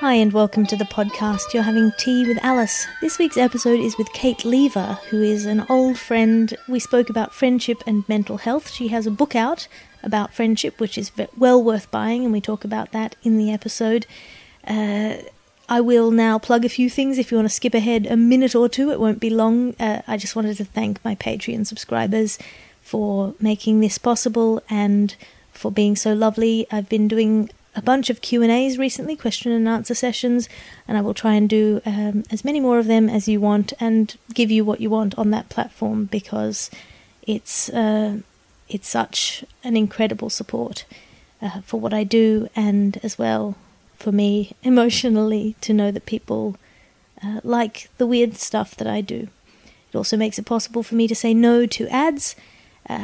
Hi and welcome to the podcast. You're having tea with Alice. This week's episode is with Kate Leaver, who is an old friend. We spoke about friendship and mental health. She has a book out about friendship, which is well worth buying, and we talk about that in the episode. I will now plug a few things. If you want to skip ahead a minute or two, it won't be long. I just wanted to thank my Patreon subscribers for making this possible and for being so lovely. I've been doing a bunch of Q&As recently, question and answer sessions, and I will try and do as many more of them as you want and give you what you want on that platform, because it's such an incredible support for what I do, and as well for me emotionally to know that people like the weird stuff that I do. It also makes it possible for me to say no to ads,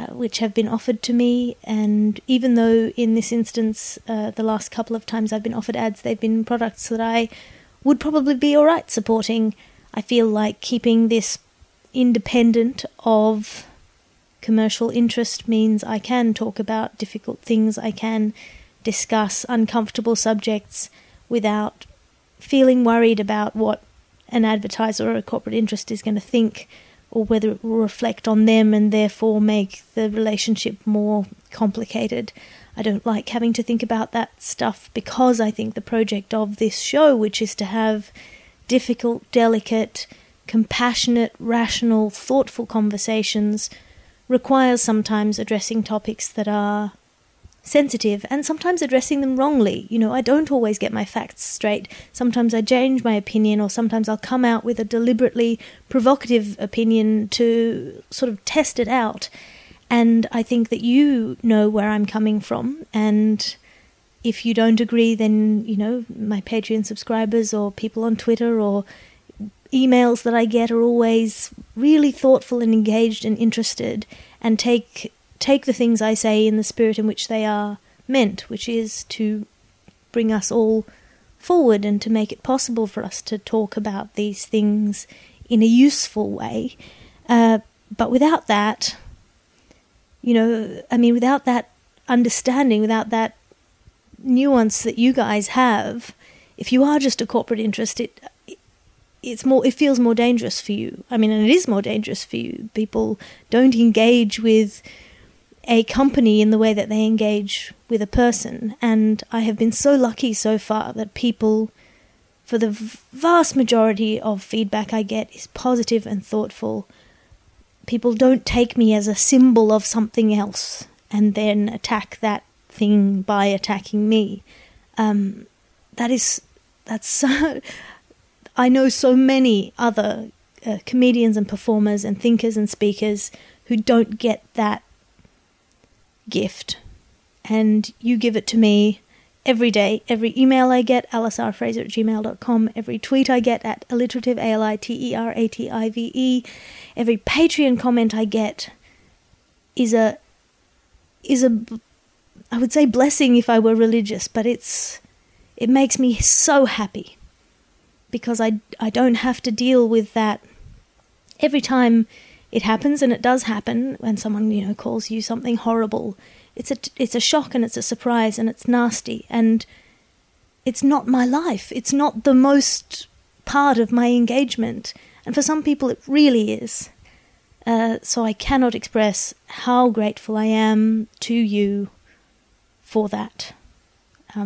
which have been offered to me, and even though in this instance the last couple of times I've been offered ads, they've been products that I would probably be alright supporting, I feel like keeping this independent of commercial interest means I can talk about difficult things, I can discuss uncomfortable subjects without feeling worried about what an advertiser or a corporate interest is going to think, or whether it will reflect on them and therefore make the relationship more complicated. I don't like having to think about that stuff, because I think the project of this show, which is to have difficult, delicate, compassionate, rational, thoughtful conversations, requires sometimes addressing topics that are sensitive and sometimes addressing them wrongly. You know, I don't always get my facts straight. Sometimes I change my opinion, or sometimes I'll come out with a deliberately provocative opinion to sort of test it out. And I think that you know where I'm coming from. And if you don't agree, then, you know, my Patreon subscribers or people on Twitter or emails that I get are always really thoughtful and engaged and interested, and take the things I say in the spirit in which they are meant, which is to bring us all forward and to make it possible for us to talk about these things in a useful way. But without that, you know, I mean, without that understanding, without that nuance that you guys have, if you are just a corporate interest, it feels more dangerous for you. I mean, and it is more dangerous for you. People don't engage with a company in the way that they engage with a person, and I have been so lucky so far that people, for the vast majority of feedback I get, is positive and thoughtful. People don't take me as a symbol of something else and then attack that thing by attacking me. That's so I know so many other comedians and performers and thinkers and speakers who don't get that gift, and you give it to me every day. Every email I get, alicerfraser@gmail.com, every tweet I get at alliterative, ALITERATIVE, every Patreon comment I get is a I would say blessing if I were religious, but it makes me so happy, because I don't have to deal with that every time it happens. And it does happen when someone, you know, calls you something horrible. It's a shock, and it's a surprise, and it's nasty, and it's not my life. It's not the most part of my engagement, and for some people it really is. So I cannot express how grateful I am to you for that. All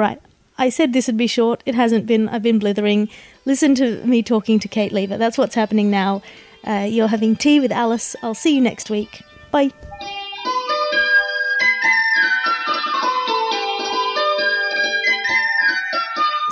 right. I said this would be short. It hasn't been. I've been blithering. Listen to me talking to Kate Leaver. That's what's happening now. You're having tea with Alice. I'll see you next week. Bye.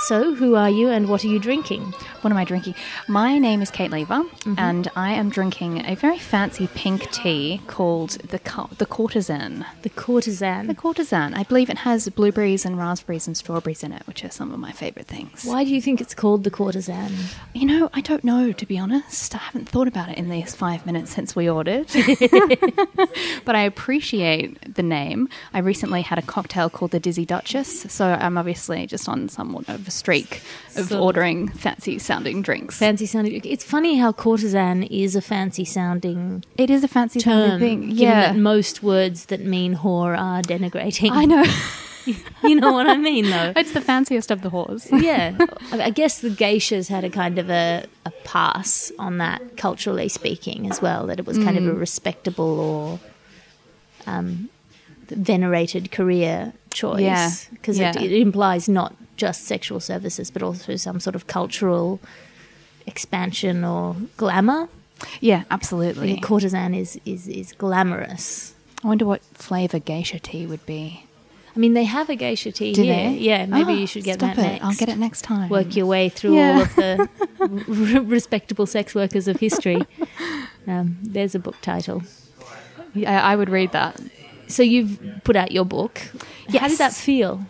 So, who are you and what are you drinking? What am I drinking? My name is Kate Leaver, and I am drinking a very fancy pink tea called the Courtesan. The Courtesan? The Courtesan. I believe it has blueberries and raspberries and strawberries in it, which are some of my favourite things. Why do you think it's called the Courtesan? You know, I don't know, to be honest. I haven't thought about it in these 5 minutes since we ordered. But I appreciate the name. I recently had a cocktail called the Dizzy Duchess, so I'm obviously just on somewhat of a streak of ordering fancy-sounding drinks. It's funny how courtesan is a fancy-sounding term. It is a fancy-sounding thing, yeah. Given that most words that mean whore are denigrating. I know. You know what I mean, though? It's the fanciest of the whores. Yeah. I guess the geishas had a kind of a pass on that, culturally speaking, as well, that it was kind of a respectable or venerated career choice. Because it implies not just sexual services but also some sort of cultural expansion or glamour. Yeah, absolutely. A courtesan is glamorous. I wonder what flavour geisha tea would be. I mean, they have a geisha tea here. They? Yeah, maybe you should get that next. I'll get it next time. Work your way through all of the respectable sex workers of history. There's a book title. I would read that. So you've put out your book. Yes. How did that feel?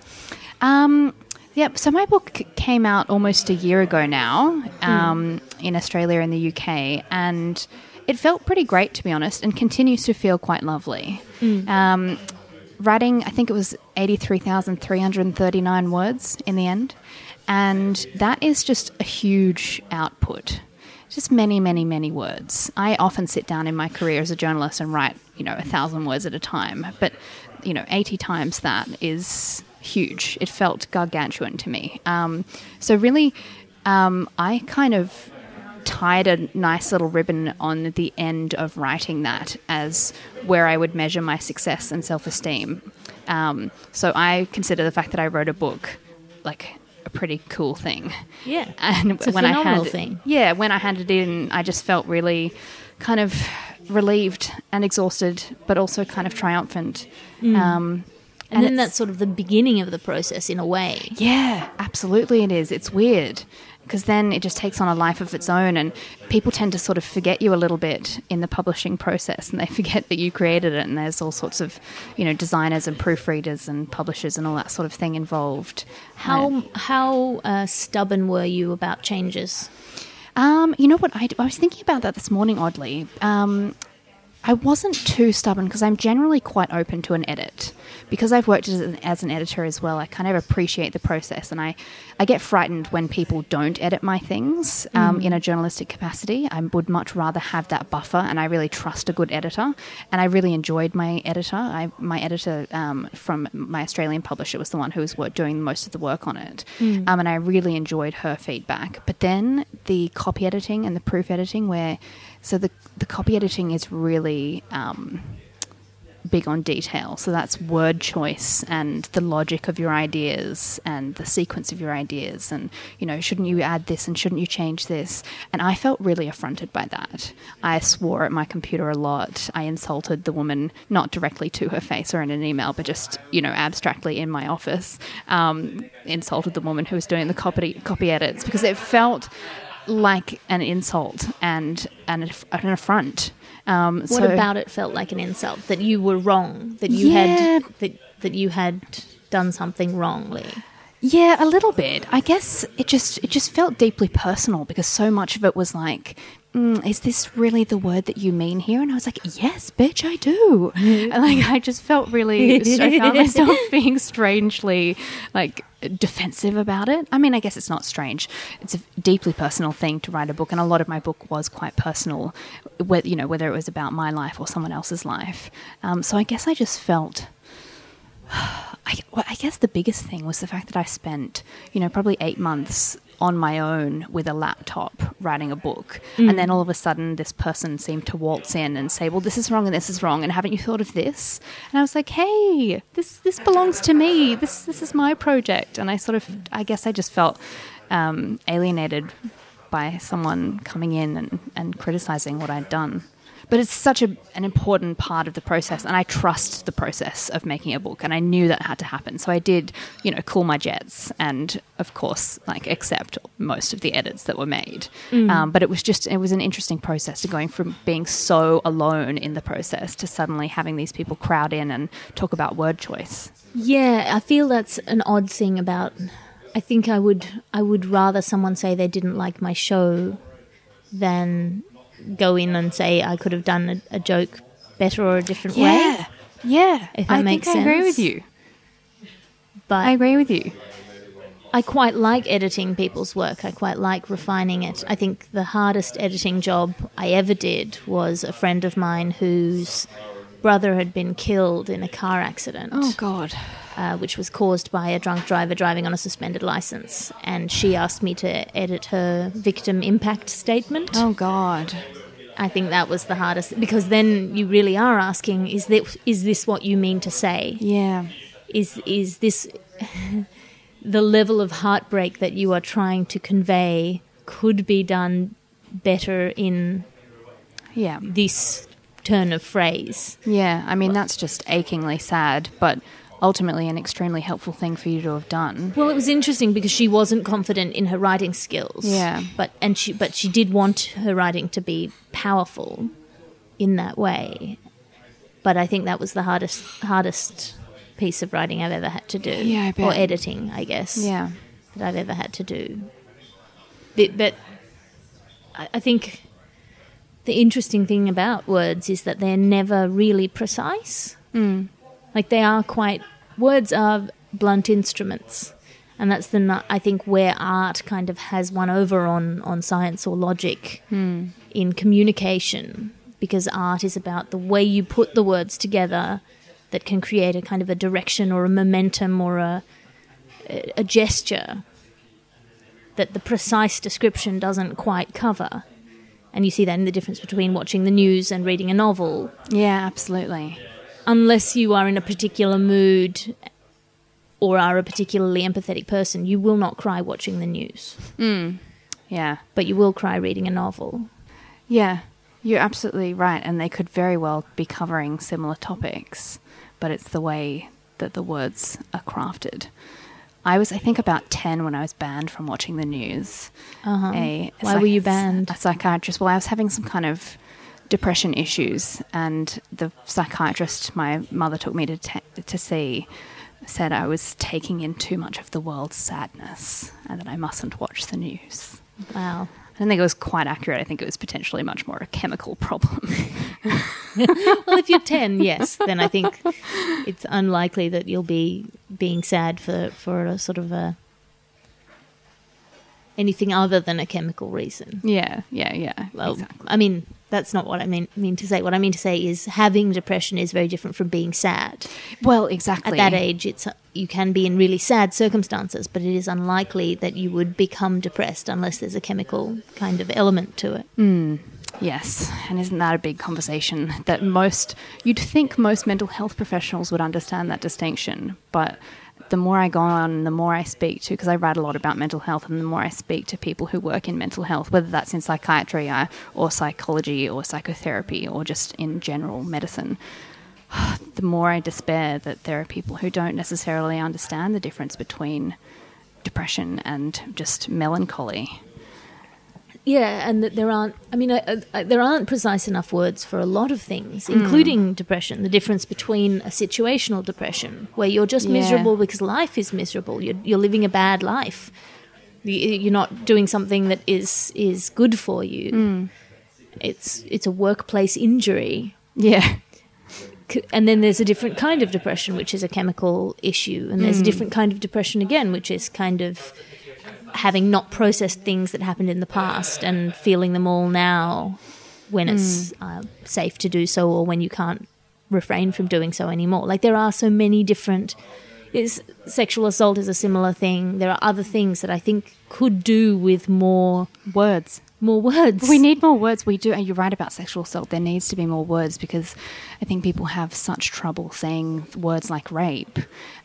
So my book came out almost a year ago now in Australia and the UK, and it felt pretty great, to be honest, and continues to feel quite lovely. Writing, I think it was 83,339 words in the end, and that is just a huge output. Just many, many, many words. I often sit down in my career as a journalist and write, 1,000 words at a time, but, 80 times that is huge. It felt gargantuan to me. So really, I kind of tied a nice little ribbon on the end of writing that as where I would measure my success and self-esteem. So I consider the fact that I wrote a book like a pretty cool thing. Yeah, and it's a phenomenal thing. Yeah, when I handed it in, I just felt really kind of relieved and exhausted, but also kind of triumphant. And then that's sort of the beginning of the process in a way. Yeah, absolutely it is. It's weird because then it just takes on a life of its own, and people tend to sort of forget you a little bit in the publishing process, and they forget that you created it, and there's all sorts of, designers and proofreaders and publishers and all that sort of thing involved. How stubborn were you about changes? You know what? I was thinking about that this morning, oddly. I wasn't too stubborn because I'm generally quite open to an edit. Because I've worked as an editor as well, I kind of appreciate the process, and I get frightened when people don't edit my things in a journalistic capacity. I would much rather have that buffer, and I really trust a good editor, and I really enjoyed my editor. My editor from my Australian publisher was the one who was doing most of the work on it, and I really enjoyed her feedback. But then the copy editing and the proof editing the copy editing is really big on detail. So that's word choice and the logic of your ideas and the sequence of your ideas and, shouldn't you add this and shouldn't you change this? And I felt really affronted by that. I swore at my computer a lot. I insulted the woman, not directly to her face or in an email, but just, abstractly in my office, insulted the woman who was doing the copy edits because it felt like an insult and an affront. What about it felt like an insult? That you were wrong, that you had done something wrongly. Yeah, a little bit. I guess it just felt deeply personal because so much of it was like, is this really the word that you mean here? And I was like, yes, bitch, I do. And I just felt really, I found myself being strangely defensive about it. I mean, I guess it's not strange. It's a deeply personal thing to write a book, and a lot of my book was quite personal, whether it was about my life or someone else's life. So I guess I just felt... I guess the biggest thing was the fact that I spent, probably 8 months on my own with a laptop writing a book, and then all of a sudden this person seemed to waltz in and say, well, this is wrong and haven't you thought of this? And I was like, hey, this belongs to me, this is my project. And I just felt alienated by someone coming in and criticising what I'd done. But it's such an important part of the process, and I trust the process of making a book, and I knew that had to happen. So I did, cool my jets and, of course, accept most of the edits that were made. But it was an interesting process to going from being so alone in the process to suddenly having these people crowd in and talk about word choice. Yeah, I feel that's an odd thing about... I think I would rather someone say they didn't like my show than... go in and say I could have done a joke better or a different way. Yeah, if that makes sense. I agree with you. But I agree with you. I quite like editing people's work. I quite like refining it. I think the hardest editing job I ever did was a friend of mine whose brother had been killed in a car accident. Oh, God. which was caused by a drunk driver driving on a suspended licence. And she asked me to edit her victim impact statement. Oh, God. I think that was the hardest, because then you really are asking, is this what you mean to say? Yeah. Is this the level of heartbreak that you are trying to convey could be done better in this turn of phrase? Yeah, I mean, that's just achingly sad, but ultimately an extremely helpful thing for you to have done. Well, it was interesting because she wasn't confident in her writing skills. Yeah. But she did want her writing to be powerful in that way. But I think that was the hardest piece of writing I've ever had to do. Yeah, I bet. Or editing, I guess. Yeah. That I've ever had to do. But I think the interesting thing about words is that they're never really precise. Mm. Like words are blunt instruments, and that's I think where art kind of has one over on science or logic in communication, because art is about the way you put the words together that can create a kind of a direction or a momentum or a gesture that the precise description doesn't quite cover. And you see that in the difference between watching the news and reading a novel. Yeah, absolutely. Unless you are in a particular mood or are a particularly empathetic person, you will not cry watching the news. Mm. Yeah. But you will cry reading a novel. Yeah, you're absolutely right. And they could very well be covering similar topics, but it's the way that the words are crafted. I was, I think, about 10 when I was banned from watching the news. Uh-huh. Why were you banned? A psychiatrist. Well, I was having some kind of depression issues, and the psychiatrist my mother took me to see said I was taking in too much of the world's sadness and that I mustn't watch the news. Wow. I don't think it was quite accurate. I think it was potentially much more a chemical problem. Well, if you're 10, yes, then I think it's unlikely that you'll be being sad for a sort of anything other than a chemical reason. Yeah. Well, exactly. I mean, that's not what I mean to say. What I mean to say is having depression is very different from being sad. Well, exactly. At that age, you can be in really sad circumstances, but it is unlikely that you would become depressed unless there's a chemical kind of element to it. Mm. Yes, and isn't that a big conversation that you'd think most mental health professionals would understand that distinction, but the more I go on, the more I speak to, because I write a lot about mental health, and the more I speak to people who work in mental health, whether that's in psychiatry or psychology or psychotherapy or just in general medicine, the more I despair that there are people who don't necessarily understand the difference between depression and just melancholy. Yeah, and that there aren't precise enough words for a lot of things, including depression, the difference between a situational depression, where you're just miserable because life is miserable, you're living a bad life, you're not doing something that is good for you. Mm. It's a workplace injury. Yeah. And then there's a different kind of depression, which is a chemical issue, and there's a different kind of depression again, which is kind of having not processed things that happened in the past and feeling them all now when it's safe to do so, or when you can't refrain from doing so anymore. Like, there are so many different... sexual assault is a similar thing. There are other things that I think could do with more... words. More words. We need more words. We do. And you're right about sexual assault. There needs to be more words, because I think people have such trouble saying words like rape.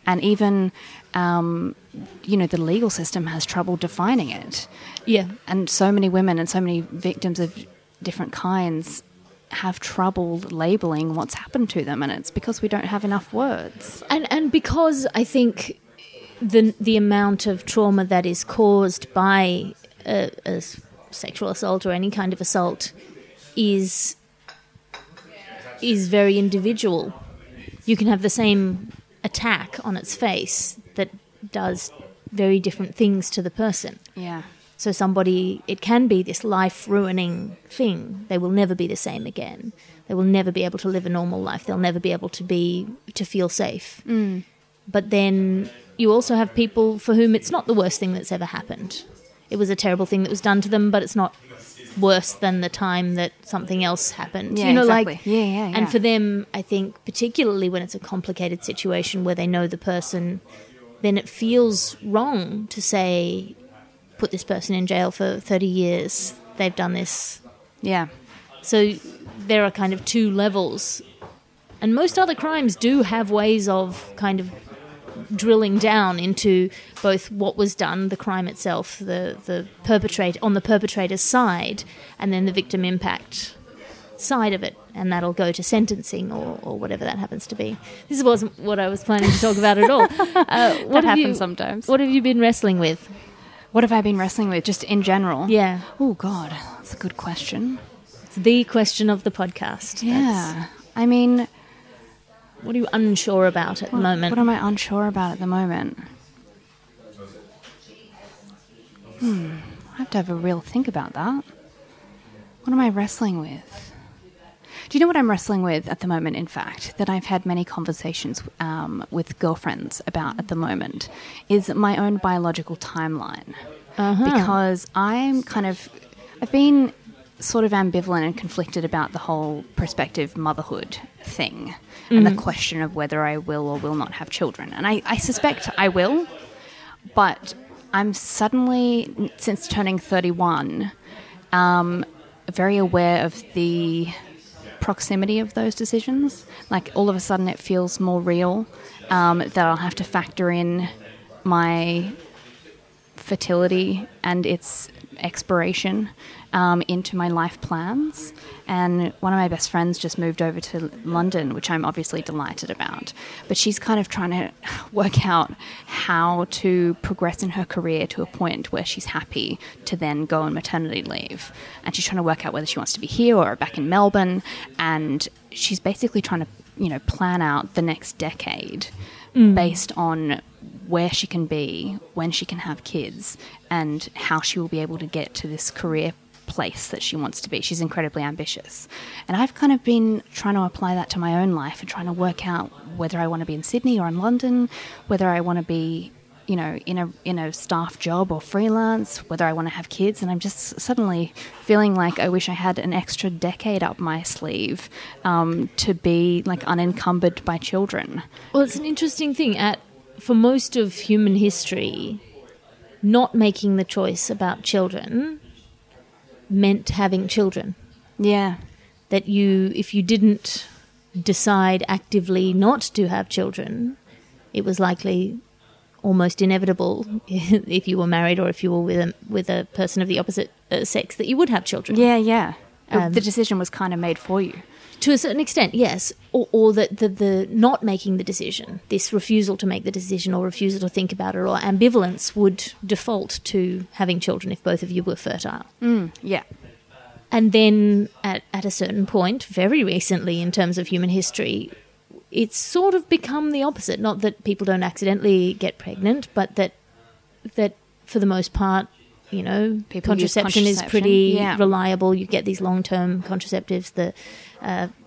And even... the legal system has trouble defining it. Yeah. And so many women and so many victims of different kinds have trouble labelling what's happened to them, and it's because we don't have enough words. And because I think the amount of trauma that is caused by a sexual assault or any kind of assault is very individual. You can have the same attack on its face that does very different things to the person. Yeah. So it can be this life-ruining thing. They will never be the same again. They will never be able to live a normal life. They'll never be able to feel safe. Mm. But then you also have people for whom it's not the worst thing that's ever happened. It was a terrible thing that was done to them, but it's not worse than the time that something else happened. Yeah, you know, exactly. Like, yeah. And for them, I think, particularly when it's a complicated situation where they know the person, then it feels wrong to say, put this person in jail for 30 years. They've done this. Yeah. So there are kind of two levels. And most other crimes do have ways of kind of drilling down into both what was done, the crime itself, the perpetrator, on the perpetrator's side, and then the victim impact side of it, and that'll go to sentencing or whatever that happens to be. This wasn't what I was planning to talk about at all. What happens sometimes. What have you been wrestling with? What have I been wrestling with, just in general? Yeah. Oh, God, that's a good question. It's the question of the podcast. Yeah. I mean... What are you unsure about at the moment? What am I unsure about at the moment? I have to have a real think about that. What am I wrestling with? Do you know what I'm wrestling with at the moment, in fact, that I've had many conversations with girlfriends about at the moment, is my own biological timeline. Uh-huh. Because I've been sort of ambivalent and conflicted about the whole prospective motherhood thing and the question of whether I will or will not have children. And I suspect I will, but I'm suddenly, since turning 31, very aware of the proximity of those decisions. Like, all of a sudden it feels more real, that I'll have to factor in my fertility and its expiration into my life plans. And one of my best friends just moved over to London, which I'm obviously delighted about, but she's kind of trying to work out how to progress in her career to a point where she's happy to then go on maternity leave, and she's trying to work out whether she wants to be here or back in Melbourne, and she's basically trying to, you know, plan out the next decade based on where she can be, when she can have kids, and how she will be able to get to this career place that she wants to be. She's incredibly ambitious. And I've kind of been trying to apply that to my own life and trying to work out whether I want to be in Sydney or in London, whether I want to be, you know, in a staff job or freelance, whether I want to have kids. And I'm just suddenly feeling like I wish I had an extra decade up my sleeve to be, like, unencumbered by children. Well, it's an interesting thing. For most of human history, not making the choice about children meant having children. Yeah. That if you didn't decide actively not to have children, it was likely almost inevitable if you were married or if you were with a person of the opposite sex that you would have children. Yeah. The decision was kind of made for you. To a certain extent, yes, or that the not making the decision, this refusal to make the decision or refusal to think about it or ambivalence would default to having children if both of you were fertile. Yeah. And then at a certain point, very recently in terms of human history, it's sort of become the opposite. Not that people don't accidentally get pregnant, but that for the most part, you know, contraception is pretty reliable. You get these long-term contraceptives, the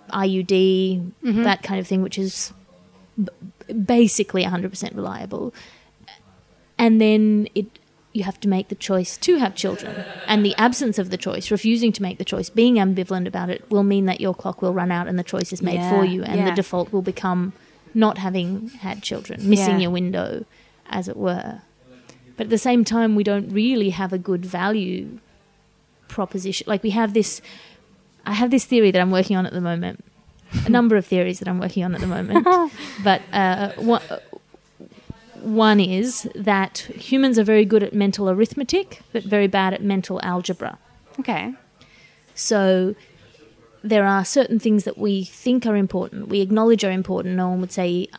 IUD, that kind of thing, which is basically 100% reliable. And then you have to make the choice to have children. And the absence of the choice, refusing to make the choice, being ambivalent about it, will mean that your clock will run out and the choice is made for you, and the default will become not having had children, missing your window, as it were. But at the same time, we don't really have a good value proposition. Like, I have this theory that I'm working on at the moment, a number of theories that I'm working on at the moment. But one is that humans are very good at mental arithmetic, but very bad at mental algebra. Okay. So there are certain things that we think are important, we acknowledge are important. No one would say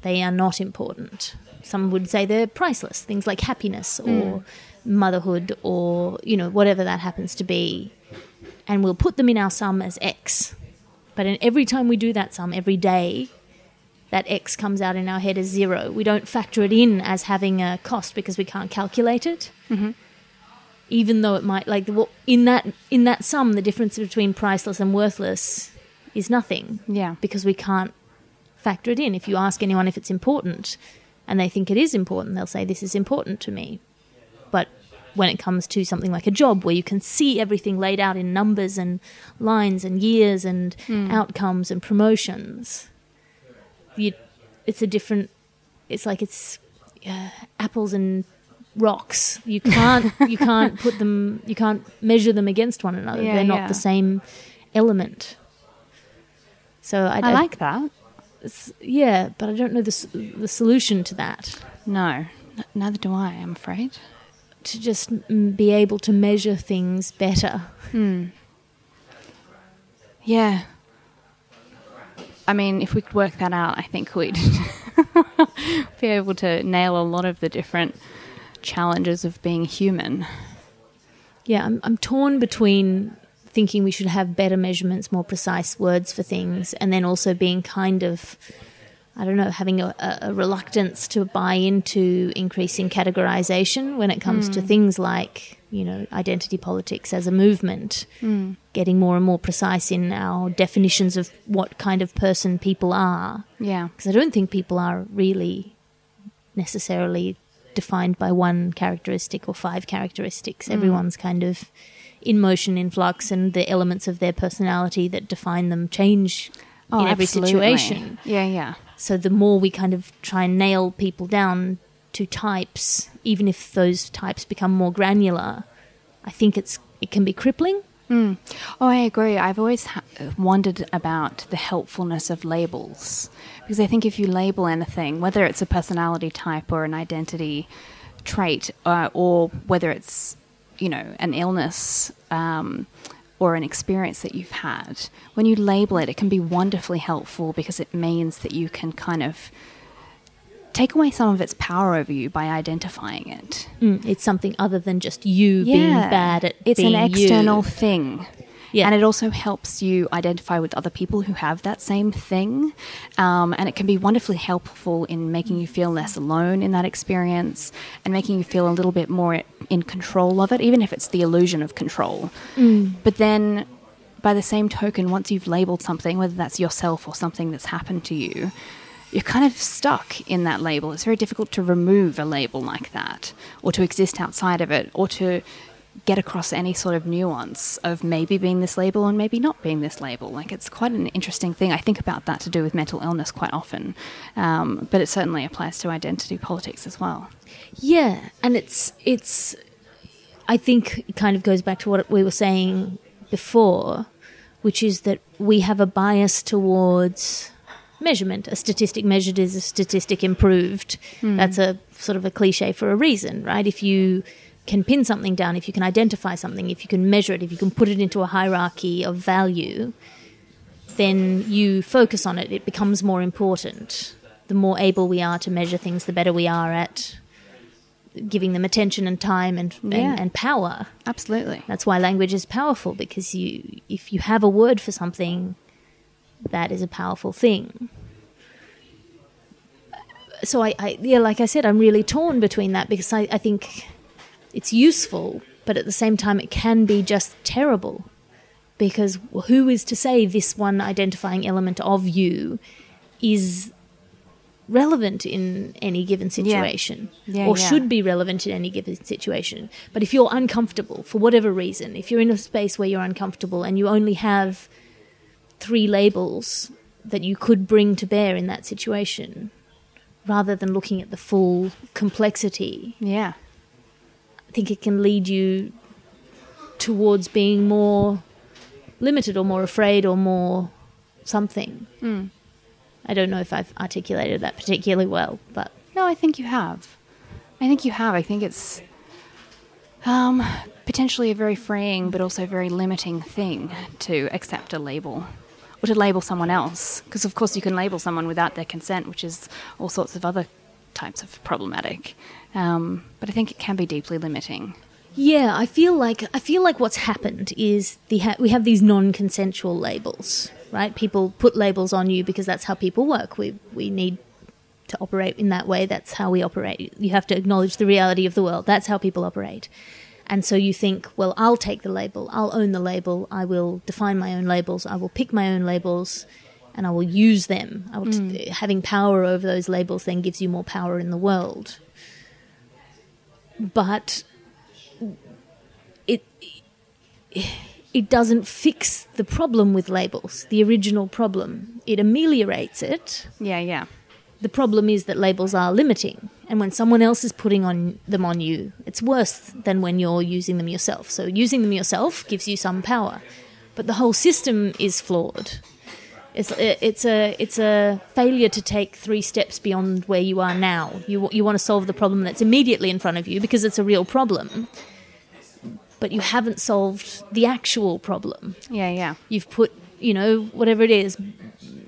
they are not important. Some would say they're priceless, things like happiness or motherhood or, you know, whatever that happens to be. And we'll put them in our sum as X. But every time we do that sum, every day, that X comes out in our head as 0. We don't factor it in as having a cost because we can't calculate it. Mm-hmm. Even though it might, like, in that sum, the difference between priceless and worthless is nothing. Yeah. Because we can't factor it in. If you ask anyone if it's important and they think it is important, they'll say, this is important to me. But when it comes to something like a job where you can see everything laid out in numbers and lines and years and outcomes and promotions. It's apples and rocks. You can't put them, you can't measure them against one another. Yeah, they're not the same element. So I like that. Yeah, but I don't know the solution to that. No, neither do I, I'm afraid. To just be able to measure things better. Yeah. I mean, if we could work that out, I think we'd be able to nail a lot of the different challenges of being human. Yeah, I'm torn between thinking we should have better measurements, more precise words for things, and then also being kind of, I don't know, having a reluctance to buy into increasing categorization when it comes to things like, you know, identity politics as a movement, getting more and more precise in our definitions of what kind of person people are. Yeah. Because I don't think people are really necessarily defined by one characteristic or five characteristics. Everyone's kind of in motion, in flux, and the elements of their personality that define them change in every situation. Yeah. So the more we kind of try and nail people down to types, even if those types become more granular, I think it can be crippling. Oh, I agree. I've always wondered about the helpfulness of labels, because I think if you label anything, whether it's a personality type or an identity trait, or whether it's, you know, an illness or an experience that you've had, when you label it, it can be wonderfully helpful because it means that you can kind of take away some of its power over you by identifying it. It's something other than just you being bad at being you. It's an external thing. Yeah. And it also helps you identify with other people who have that same thing. And it can be wonderfully helpful in making you feel less alone in that experience and making you feel a little bit more in control of it, even if it's the illusion of control. But then by the same token, once you've labelled something, whether that's yourself or something that's happened to you, you're kind of stuck in that label. It's very difficult to remove a label like that or to exist outside of it or to get across any sort of nuance of maybe being this label and maybe not being this label. Like, it's quite an interesting thing. I think about that to do with mental illness quite often, but it certainly applies to identity politics as well. Yeah, and it's I think it kind of goes back to what we were saying before, which is that we have a bias towards measurement. A statistic measured is a statistic improved. That's a sort of a cliche for a reason, right? If you can pin something down, if you can identify something, if you can measure it, if you can put it into a hierarchy of value, then you focus on it. It becomes more important. The more able we are to measure things, the better we are at giving them attention and time and power. Absolutely. That's why language is powerful, because if you have a word for something, that is a powerful thing. So I like I said, I'm really torn between that, because I think it's useful, but at the same time it can be just terrible, because who is to say this one identifying element of you is relevant in any given situation or should be relevant in any given situation. But if you're uncomfortable for whatever reason, if you're in a space where you're uncomfortable and you only have 3 labels that you could bring to bear in that situation, rather than looking at the full complexity, I think it can lead you towards being more limited or more afraid or more something. I don't know if I've articulated that particularly well, but no, I think you have. I think it's potentially a very freeing but also very limiting thing to accept a label or to label someone else, because of course you can label someone without their consent, which is all sorts of other types of problematic. But I think it can be deeply limiting. Yeah, I feel like what's happened is we have these non-consensual labels, right? People put labels on you because that's how people work. We need to operate in that way. That's how we operate. You have to acknowledge the reality of the world. That's how people operate. And so you think, well, I'll take the label. I'll own the label. I will define my own labels. I will pick my own labels. And I will use them. Having power over those labels then gives you more power in the world. But it doesn't fix the problem with labels, the original problem. It ameliorates it. Yeah, yeah. The problem is that labels are limiting, and when someone else is putting on them on you, it's worse than when you're using them yourself. So using them yourself gives you some power, but the whole system is flawed. It's a failure to take three steps beyond where you are now. You want to solve the problem that's immediately in front of you because it's a real problem, but you haven't solved the actual problem. Yeah, yeah. You've put, whatever it is,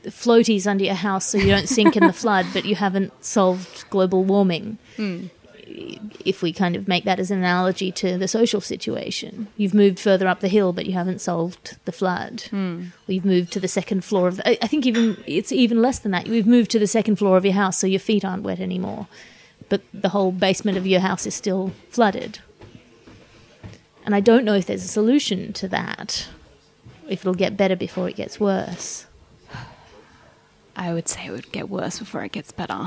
floaties under your house so you don't sink in the flood, but you haven't solved global warming. Mm. If we kind of make that as an analogy to the social situation, you've moved further up the hill, but you haven't solved the flood. Mm. Or you've moved to the second floor of I think even it's even less than that. You've moved to the second floor of your house, so your feet aren't wet anymore, but the whole basement of your house is still flooded. And I don't know if there's a solution to that. If it'll get better before it gets worse. I would say it would get worse before it gets better.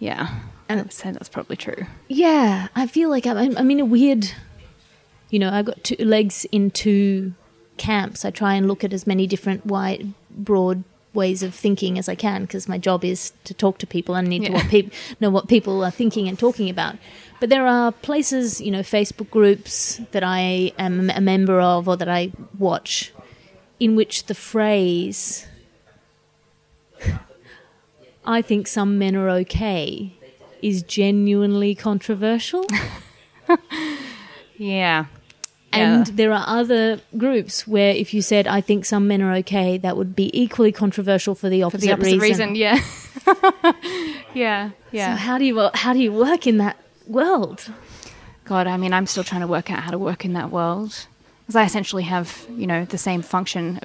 Yeah, and I would say that's probably true. Yeah, I feel like I'm in a weird, I've got two legs in two camps. I try and look at as many different wide, broad ways of thinking as I can because my job is to talk to people and need to know what people are thinking and talking about. But there are places, Facebook groups that I am a member of or that I watch in which the phrase... I think some men are okay is genuinely controversial. Yeah. And there are other groups where if you said, I think some men are okay, that would be equally controversial for the opposite reason. Yeah. Yeah. Yeah. So how do you work in that world? God, I'm still trying to work out how to work in that world. Because I essentially have, the same function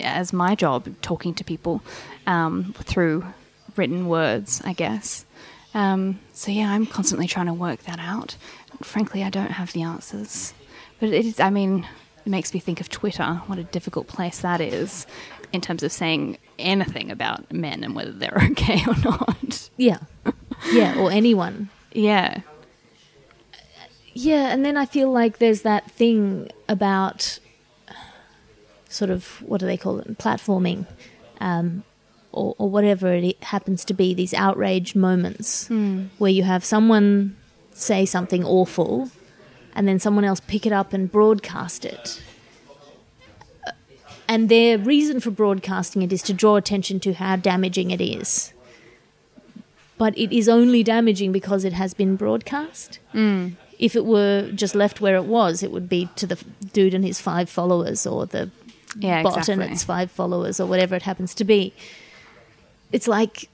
as my job, talking to people through written words, I guess. I'm constantly trying to work that out. Frankly, I don't have the answers. But it is, it makes me think of Twitter, what a difficult place that is in terms of saying anything about men and whether they're okay or not. Yeah. Yeah, or anyone. Yeah. Yeah, and then I feel like there's that thing about sort of, what do they call it, platforming, or whatever it happens to be, these outrage moments where you have someone say something awful and then someone else pick it up and broadcast it. And their reason for broadcasting it is to draw attention to how damaging it is. But it is only damaging because it has been broadcast. Mm. If it were just left where it was, it would be to the dude and his 5 followers or the bot and its 5 followers or whatever it happens to be. It's like,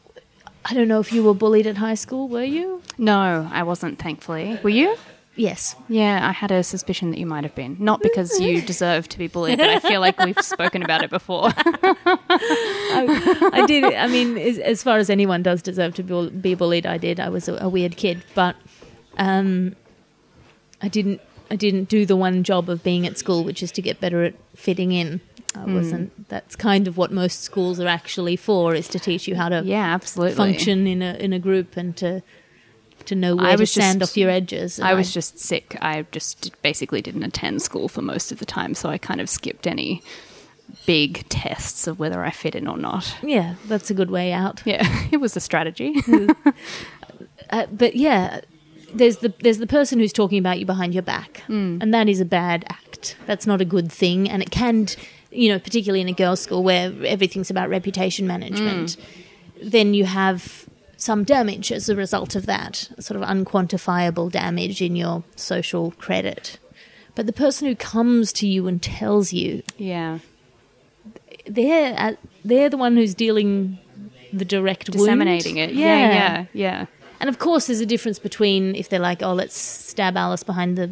I don't know if you were bullied at high school, were you? No, I wasn't, thankfully. Were you? Yes. Yeah, I had a suspicion that you might have been. Not because you deserve to be bullied, but I feel like we've spoken about it before. I did. As far as anyone does deserve to be bullied, I did. I was a weird kid, but I didn't do the one job of being at school, which is to get better at fitting in. I wasn't. That's kind of what most schools are actually for, is to teach you how to function in a group and to know where to stand off your edges. And I was just sick. I just basically didn't attend school for most of the time, so I kind of skipped any big tests of whether I fit in or not. Yeah, that's a good way out. Yeah, it was a strategy. But yeah, there's the person who's talking about you behind your back, and that is a bad act. That's not a good thing, and it can... particularly in a girls' school where everything's about reputation management, then you have some damage as a result of that, sort of unquantifiable damage in your social credit. But the person who comes to you and tells you, they're the one who's dealing the direct disseminating wound. Disseminating it. Yeah. And of course there's a difference between if they're like, oh, let's stab Alice behind the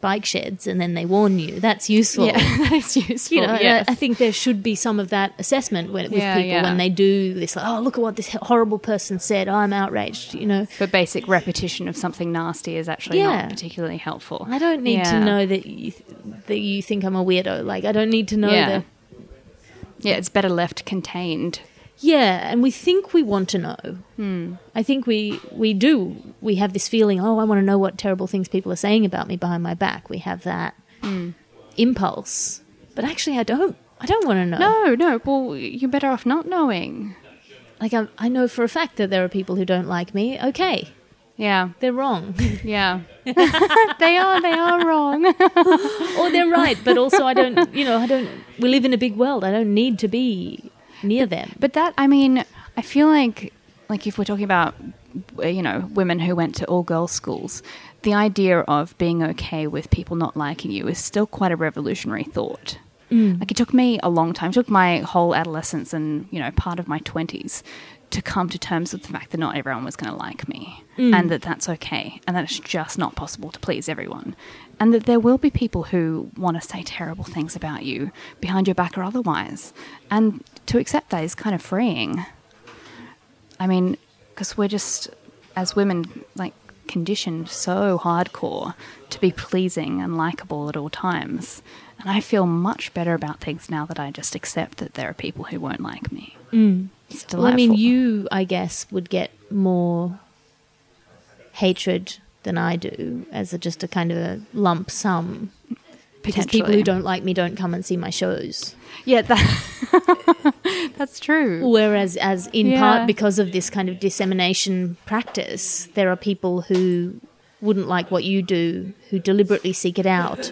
bike sheds and then they warn you. That's useful. Yeah, that's useful. Yes. I think there should be some of that assessment when they do this. Like, oh, look at what this horrible person said. Oh, I'm outraged. But basic repetition of something nasty is actually not particularly helpful. I don't need to know that you think I'm a weirdo. Like, I don't need to know that. Yeah, it's better left contained. Yeah, and we think we want to know. I think we do. We have this feeling, oh, I want to know what terrible things people are saying about me behind my back. We have that impulse. But actually, I don't want to know. No. Well, you're better off not knowing. Like, I know for a fact that there are people who don't like me. Okay. Yeah. They're wrong. Yeah. They are wrong. Or they're right, but also we live in a big world. I don't need to be near them. But that, I mean, I feel like if we're talking about, women who went to all-girls schools, the idea of being okay with people not liking you is still quite a revolutionary thought. Like, it took me a long time. It took my whole adolescence and, part of my 20s to come to terms with the fact that not everyone was going to like me and that that's okay and that it's just not possible to please everyone and that there will be people who want to say terrible things about you behind your back or otherwise, and to accept that is kind of freeing. I mean, because we're just, as women, like, conditioned so hardcore to be pleasing and likable at all times. And I feel much better about things now that I just accept that there are people who won't like me. It's delightful. Well, I mean, you, I guess, would get more hatred than I do as just a kind of a lump sum. Because people who don't like me don't come and see my shows. Yeah, that's true. Whereas, as in part because of this kind of dissemination practice, there are people who wouldn't like what you do, who deliberately seek it out,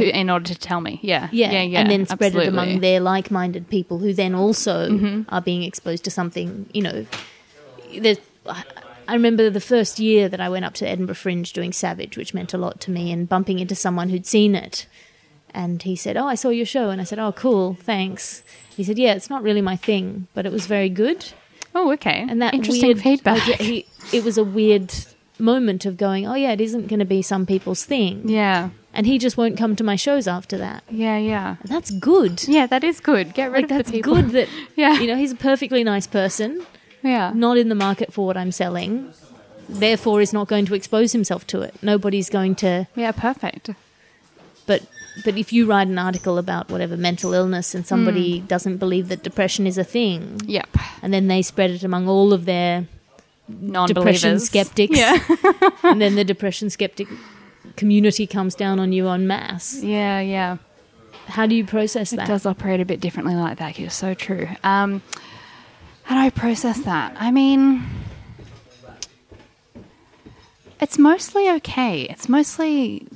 in order to tell me, yeah, and then spread it among their like-minded people, who then also are being exposed to something. I remember the first year that I went up to Edinburgh Fringe doing Savage, which meant a lot to me, and bumping into someone who'd seen it, and he said, "Oh, I saw your show," and I said, "Oh, cool, thanks." He said, "Yeah, it's not really my thing, but it was very good." Oh, okay, and that interesting feedback. It was a weird moment of going, oh yeah, it isn't going to be some people's thing. Yeah. And he just won't come to my shows after that. Yeah. And that's good. Yeah, that is good. Get rid of the people. That's good that, he's a perfectly nice person. Yeah. Not in the market for what I'm selling. Therefore is not going to expose himself to it. Nobody's going to... Yeah, perfect. But if you write an article about whatever mental illness and somebody doesn't believe that depression is a thing. Yep. And then they spread it among all of their... depression skeptics, and then the depression skeptic community comes down on you en masse. Yeah. How do you process that? It does operate a bit differently like that. It's so true. How do I process that? I mean, it's mostly okay. It's mostly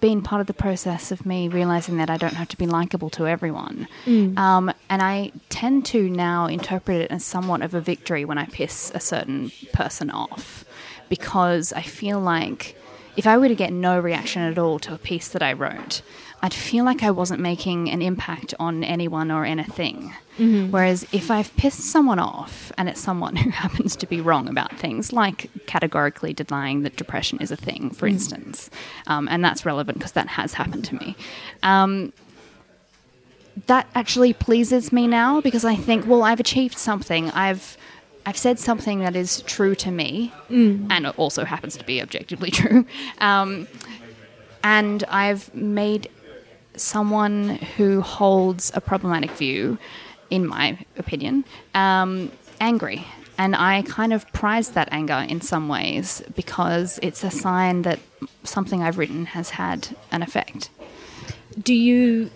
been part of the process of me realising that I don't have to be likeable to everyone. And I tend to now interpret it as somewhat of a victory when I piss a certain person off, because I feel like if I were to get no reaction at all to a piece that I wrote, I'd feel like I wasn't making an impact on anyone or anything. Whereas if I've pissed someone off, and it's someone who happens to be wrong about things, like categorically denying that depression is a thing, for instance, and that's relevant because that has happened to me, that actually pleases me now, because I think, well, I've achieved something. I've said something that is true to me, and it also happens to be objectively true, and I've made someone who holds a problematic view, in my opinion, angry. And I kind of prize that anger in some ways, because it's a sign that something I've written has had an effect. Do you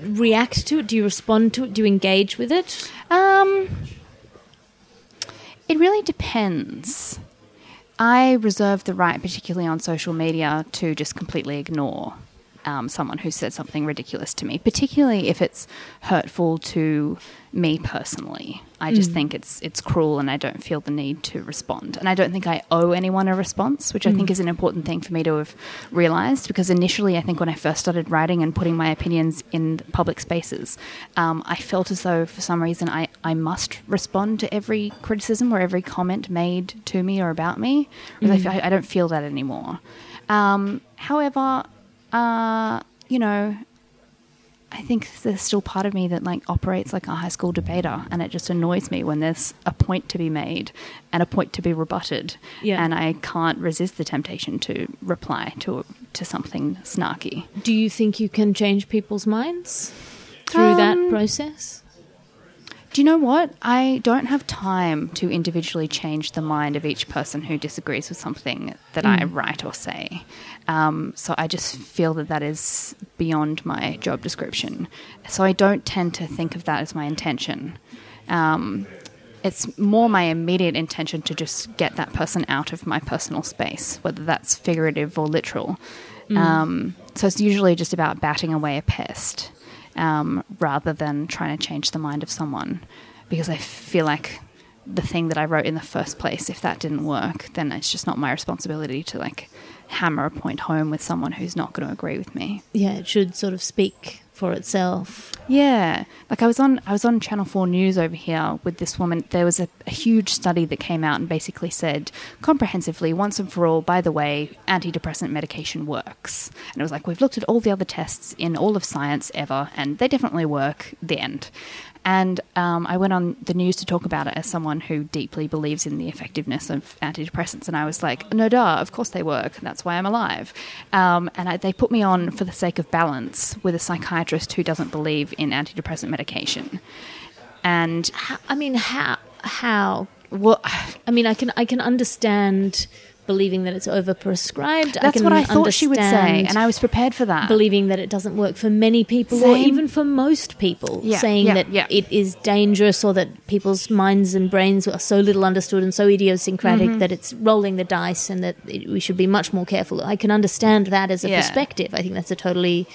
react to it? Do you respond to it? Do you engage with it? It really depends. I reserve the right, particularly on social media, to just completely ignore someone who said something ridiculous to me, particularly if it's hurtful to me personally. I just think it's cruel, and I don't feel the need to respond. And I don't think I owe anyone a response, which I think is an important thing for me to have realised, because initially I think when I first started writing and putting my opinions in public spaces, I felt as though for some reason I must respond to every criticism or every comment made to me or about me. I don't feel that anymore. However, I think there's still part of me that operates like a high school debater, and it just annoys me when there's a point to be made and a point to be rebutted, and I can't resist the temptation to reply to something snarky. Do you think you can change people's minds through that process? Do you know what? I don't have time to individually change the mind of each person who disagrees with something that I write or say. So I just feel that is beyond my job description. So I don't tend to think of that as my intention. It's more my immediate intention to just get that person out of my personal space, whether that's figurative or literal. So it's usually just about batting away a pest rather than trying to change the mind of someone, because I feel like the thing that I wrote in the first place, if that didn't work, then it's just not my responsibility to like hammer a point home with someone who's not going to agree with me. Yeah, it should sort of speak for itself. Yeah. Like I was on Channel 4 News over here with this woman. There was a huge study that came out and basically said comprehensively, once and for all, by the way, antidepressant medication works. And it was like, we've looked at all the other tests in all of science ever and they definitely work, the end. And I went on the news to talk about it as someone who deeply believes in the effectiveness of antidepressants. And I was like, no, duh, of course they work. And that's why I'm alive. They put me on, for the sake of balance, with a psychiatrist who doesn't believe in antidepressant medication. And I mean, how? Well, I mean, I can understand believing that it's overprescribed. That's what I thought she would say, and I was prepared for that. Believing that it doesn't work for many people, or even for most people, saying that it is dangerous, or that people's minds and brains are so little understood and so idiosyncratic that it's rolling the dice, and that we should be much more careful. I can understand that as a perspective. I think that's a totally,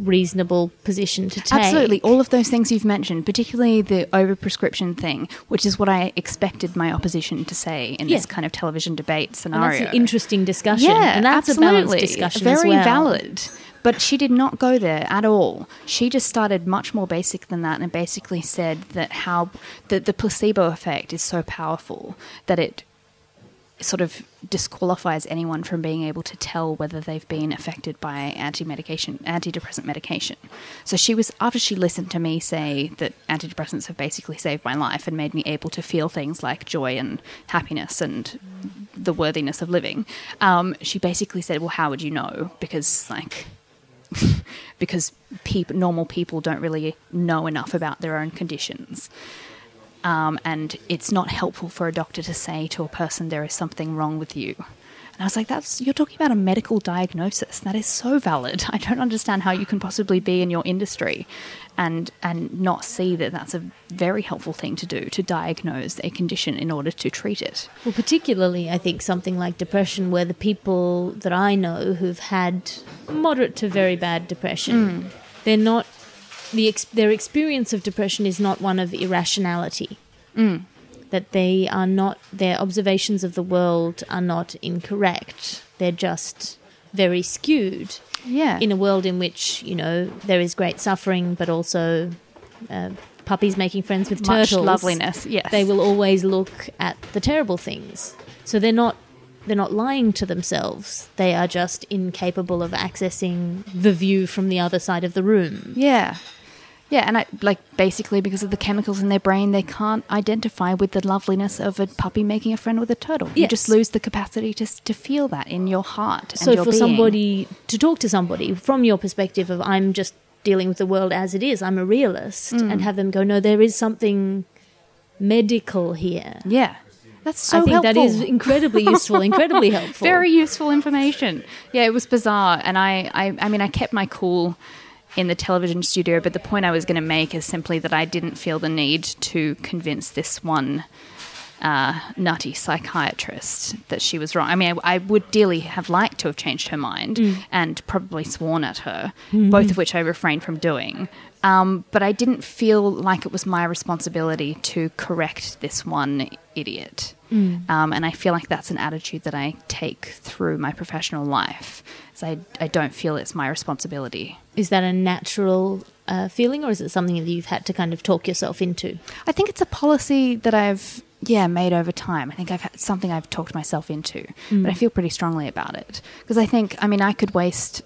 reasonable position to take. Absolutely. All of those things you've mentioned, particularly the overprescription thing, which is what I expected my opposition to say in this kind of television debate scenario. And that's an interesting discussion. Yeah, and that's absolutely a balanced discussion as well. Very valid. But she did not go there at all. She just started much more basic than that and basically said that how the placebo effect is so powerful that it sort of disqualifies anyone from being able to tell whether they've been affected by antidepressant medication. So she was, after she listened to me say that antidepressants have basically saved my life and made me able to feel things like joy and happiness and the worthiness of living, she basically said, well, how would you know? Because normal people don't really know enough about their own conditions. And it's not helpful for a doctor to say to a person, there is something wrong with you. And I was like, you're talking about a medical diagnosis. That is so valid. I don't understand how you can possibly be in your industry and not see that that's a very helpful thing to do, to diagnose a condition in order to treat it. Well, particularly, I think, something like depression, where the people that I know who've had moderate to very bad depression, they're not... Their experience of depression is not one of irrationality, that they are not, their observations of the world are not incorrect. They're just very skewed in a world in which, there is great suffering, but also puppies making friends with turtles. Much loveliness, yes. They will always look at the terrible things. So they're not lying to themselves. They are just incapable of accessing the view from the other side of the room. Yeah. Yeah, and basically because of the chemicals in their brain, they can't identify with the loveliness of a puppy making a friend with a turtle. Yes. You just lose the capacity to feel that in your heart and your being. So for somebody to talk to somebody from your perspective of, I'm just dealing with the world as it is, I'm a realist, and have them go, no, there is something medical here. Yeah. That's so helpful. I think that is incredibly useful, incredibly helpful. Very useful information. Yeah, it was bizarre. And I kept my cool in the television studio, but the point I was going to make is simply that I didn't feel the need to convince this one nutty psychiatrist that she was wrong. I mean, I would dearly have liked to have changed her mind and probably sworn at her, both of which I refrained from doing. But I didn't feel like it was my responsibility to correct this one idiot. And I feel like that's an attitude that I take through my professional life. So I don't feel it's my responsibility. Is that a natural feeling, or is it something that you've had to kind of talk yourself into? I think it's a policy that I've made over time. I think something I've talked myself into. But I feel pretty strongly about it. Because I think, I could waste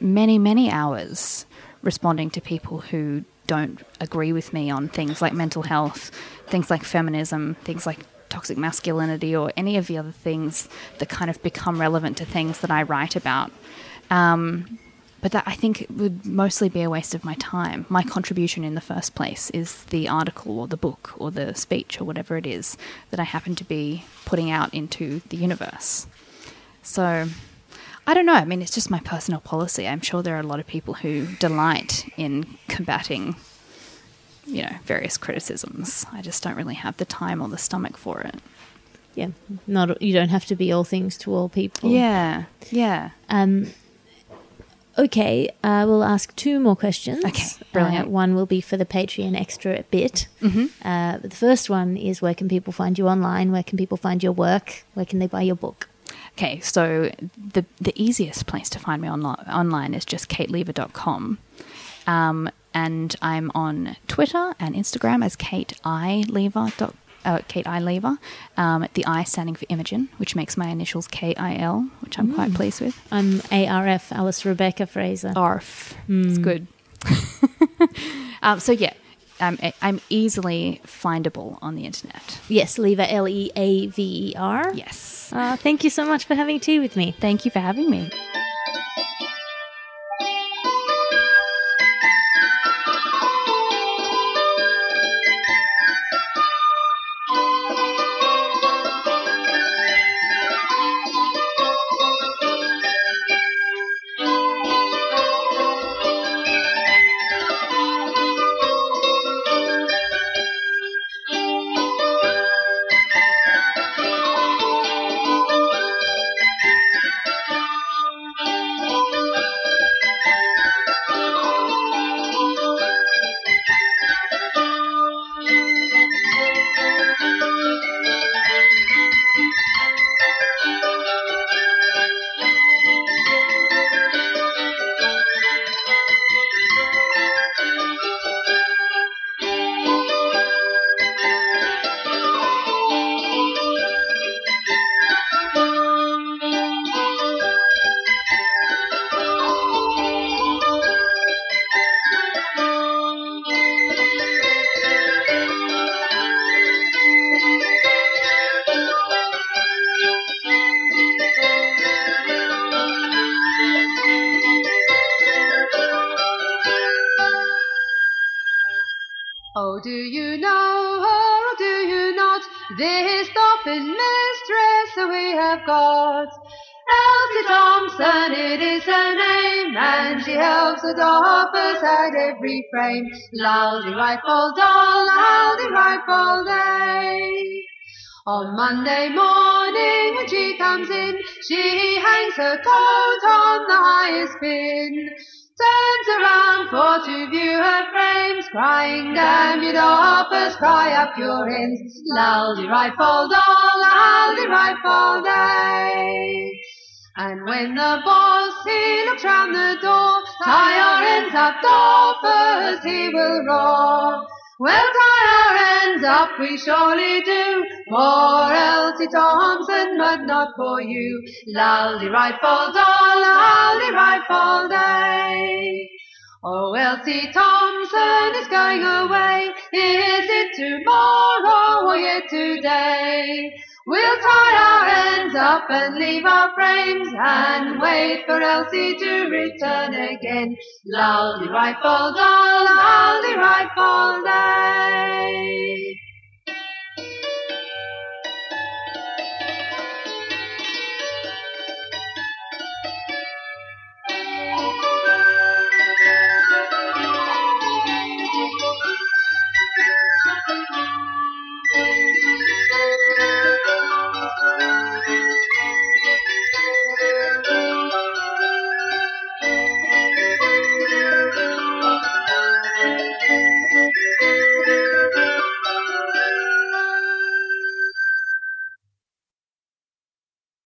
many, many hours responding to people who don't agree with me on things like mental health, things like feminism, things like toxic masculinity, or any of the other things that kind of become relevant to things that I write about. But that, I think, it would mostly be a waste of my time. My contribution in the first place is the article or the book or the speech or whatever it is that I happen to be putting out into the universe. So I don't know. I mean, it's just my personal policy. I'm sure there are a lot of people who delight in combating, you know, various criticisms. I just don't really have the time or the stomach for it. Yeah, not you don't have to be all things to all people. Yeah, yeah. Okay, we'll ask two more questions. Okay, brilliant. One will be for the Patreon extra bit. Mm-hmm. But the first one is, where can people find you online? Where can people find your work? Where can they buy your book? Okay, so the easiest place to find me online is just kateleaver.com. And I'm on Twitter and Instagram as Kate I Leaver, the I standing for Imogen, which makes my initials KIL, which I'm quite pleased with. I'm ARF, Alice Rebecca Fraser. ARF. It's good. So, yeah, I'm easily findable on the internet. Yes, Leaver, Leaver. Yes. Thank you so much for having tea with me. Thank you for having me. Reframe, loud and right all doll, loud and right all day. On Monday morning when she comes in, she hangs her coat on the highest pin, turns around for to view her frames, crying, damn you doppers, cry up your ends, loud and right all doll, loud and right all day. And when the boss, he looks round the door, tie our ends up, doffers, he will roar. Well, tie our ends up, we surely do, for Elsie Thompson, but not for you. Lally right all doll, lally right all day. Oh, Elsie Thompson is going away, is it tomorrow or yet today? We'll tie our ends up and leave our frames and wait for Elsie to return again. Lolly right all day.